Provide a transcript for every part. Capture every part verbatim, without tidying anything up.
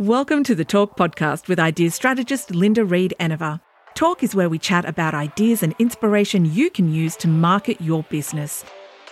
Welcome to the Talk Podcast with ideas strategist Linda Reed-Enever. Talk is where we chat about ideas and inspiration you can use to market your business.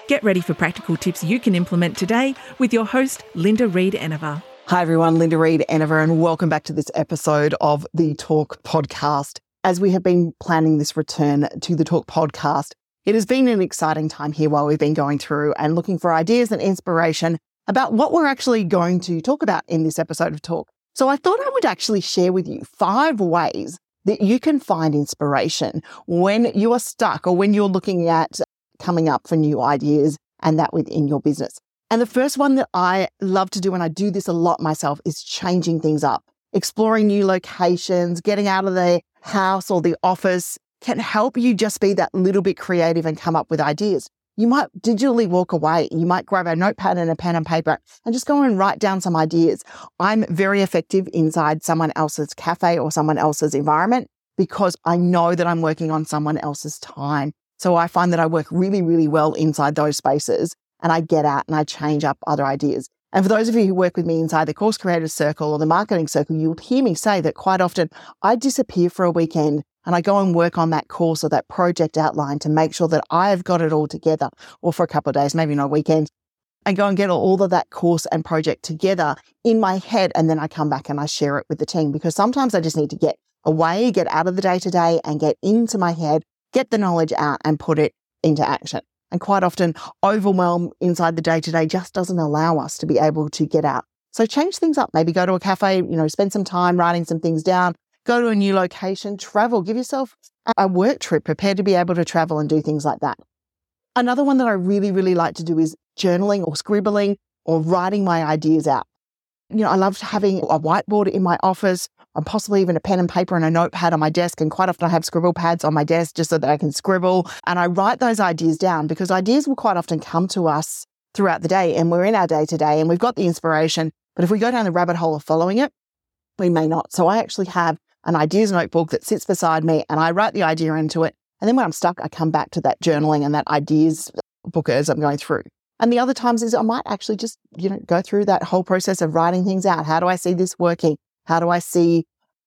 Get ready for practical tips you can implement today with your host, Linda Reed-Enever. Hi everyone, Linda Reed-Enever, and welcome back to this episode of the Talk Podcast. As we have been planning this return to the Talk Podcast, it has been an exciting time here while we've been going through and looking for ideas and inspiration about what we're actually going to talk about in this episode of Talk. So I thought I would actually share with you five ways that you can find inspiration when you are stuck or when you're looking at coming up for new ideas and that within your business. And the first one that I love to do, and I do this a lot myself, is changing things up. Exploring new locations, getting out of the house or the office can help you just be that little bit creative and come up with ideas. You might digitally walk away. You might grab a notepad and a pen and paper and just go and write down some ideas. I'm very effective inside someone else's cafe or someone else's environment because I know that I'm working on someone else's time. So I find that I work really, really well inside those spaces and I get out and I change up other ideas. And for those of you who work with me inside the Course Creators Circle or the Marketing Circle, you'll hear me say that quite often I disappear for a weekend and I go and work on that course or that project outline to make sure that I've got it all together, or for a couple of days, maybe not a weekend, and go and get all of that course and project together in my head. And then I come back and I share it with the team because sometimes I just need to get away, get out of the day-to-day and get into my head, get the knowledge out and put it into action. And quite often overwhelm inside the day-to-day just doesn't allow us to be able to get out. So change things up, maybe go to a cafe, you know, spend some time writing some things down, go to a new location, travel, give yourself a work trip, prepare to be able to travel and do things like that. Another one that I really, really like to do is journaling or scribbling or writing my ideas out. You know, I love having a whiteboard in my office and possibly even a pen and paper and a notepad on my desk. And quite often I have scribble pads on my desk just so that I can scribble. And I write those ideas down because ideas will quite often come to us throughout the day and we're in our day-to-day and we've got the inspiration. But if we go down the rabbit hole of following it, we may not. So I actually have an ideas notebook that sits beside me and I write the idea into it. And then when I'm stuck, I come back to that journaling and that ideas book as I'm going through. And the other times is I might actually just, you know, go through that whole process of writing things out. How do I see this working? How do I see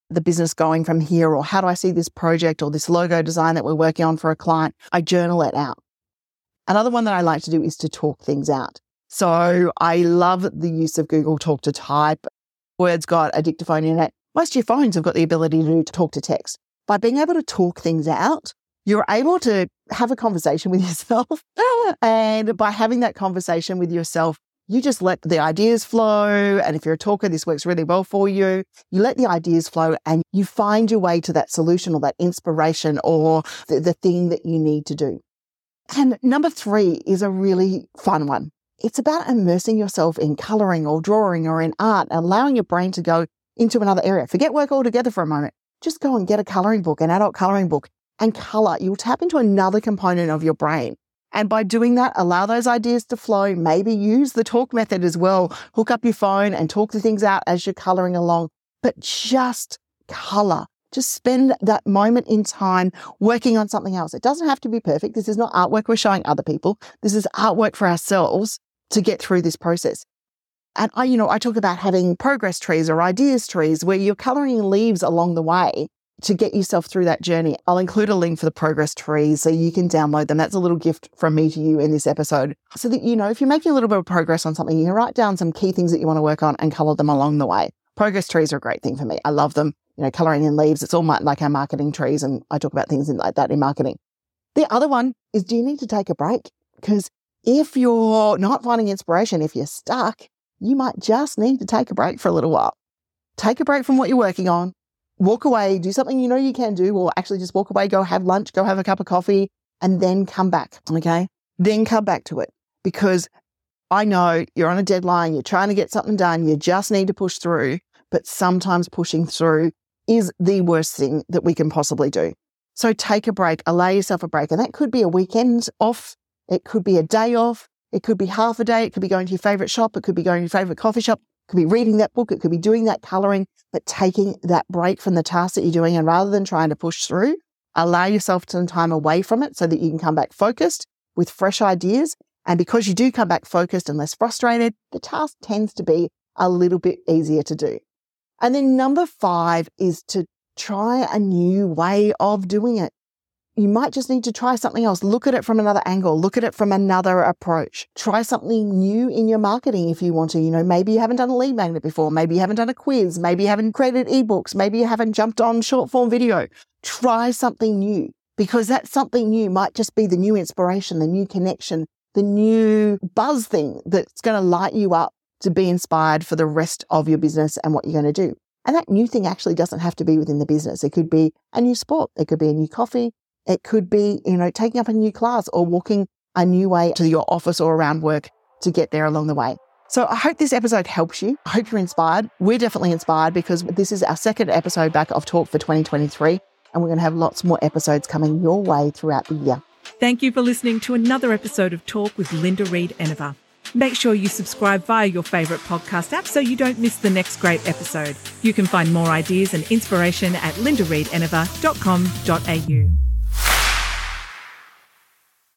the business going from here? Or how do I see this project or this logo design that we're working on for a client? I journal it out. Another one that I like to do is to talk things out. So I love the use of Google Talk to type. Word's got a dictaphone in it. Most of your phones have got the ability to do talk to text. By being able to talk things out, you're able to have a conversation with yourself. And by having that conversation with yourself, you just let the ideas flow. And if you're a talker, this works really well for you. You let the ideas flow and you find your way to that solution or that inspiration or the, the thing that you need to do. And number three is a really fun one. It's about immersing yourself in coloring or drawing or in art, allowing your brain to go into another area. Forget work altogether for a moment. Just go and get a coloring book, an adult coloring book, and color. You'll tap into another component of your brain. And by doing that, allow those ideas to flow. Maybe use the talk method as well. Hook up your phone and talk the things out as you're coloring along. But just color. Just spend that moment in time working on something else. It doesn't have to be perfect. This is not artwork we're showing other people. This is artwork for ourselves to get through this process. And I, you know, I talk about having progress trees or ideas trees where you're coloring leaves along the way to get yourself through that journey. I'll include a link for the progress trees so you can download them. That's a little gift from me to you in this episode. So that, you know, if you're making a little bit of progress on something, you can write down some key things that you want to work on and color them along the way. Progress trees are a great thing for me. I love them. You know, coloring in leaves, it's all my, like our marketing trees. And I talk about things like that in marketing. The other one is, do you need to take a break? Because if you're not finding inspiration, if you're stuck, you might just need to take a break for a little while. Take a break from what you're working on. Walk away, do something you know you can do, or actually just walk away, go have lunch, go have a cup of coffee, and then come back, okay? Then come back to it because I know you're on a deadline, you're trying to get something done, you just need to push through, but sometimes pushing through is the worst thing that we can possibly do. So take a break, allow yourself a break, and that could be a weekend off, it could be a day off, it could be half a day, it could be going to your favorite shop, it could be going to your favorite coffee shop, it could be reading that book, it could be doing that coloring, but taking that break from the task that you're doing and rather than trying to push through, allow yourself some time away from it so that you can come back focused with fresh ideas. And because you do come back focused and less frustrated, the task tends to be a little bit easier to do. And then number five is to try a new way of doing it. You might just need to try something else. Look at it from another angle. Look at it from another approach. Try something new in your marketing if you want to. You know, maybe you haven't done a lead magnet before. Maybe you haven't done a quiz. Maybe you haven't created ebooks. Maybe you haven't jumped on short form video. Try something new, because that something new might just be the new inspiration, the new connection, the new buzz thing that's going to light you up to be inspired for the rest of your business and what you're going to do. And that new thing actually doesn't have to be within the business. It could be a new sport. It could be a new coffee. It could be, you know, taking up a new class or walking a new way to your office or around work to get there along the way. So I hope this episode helps you. I hope you're inspired. We're definitely inspired because this is our second episode back of Talk for twenty twenty-three. And we're going to have lots more episodes coming your way throughout the year. Thank you for listening to another episode of Talk with Linda Reed-Enever. Make sure you subscribe via your favourite podcast app so you don't miss the next great episode. You can find more ideas and inspiration at linda reed enever dot com dot a u.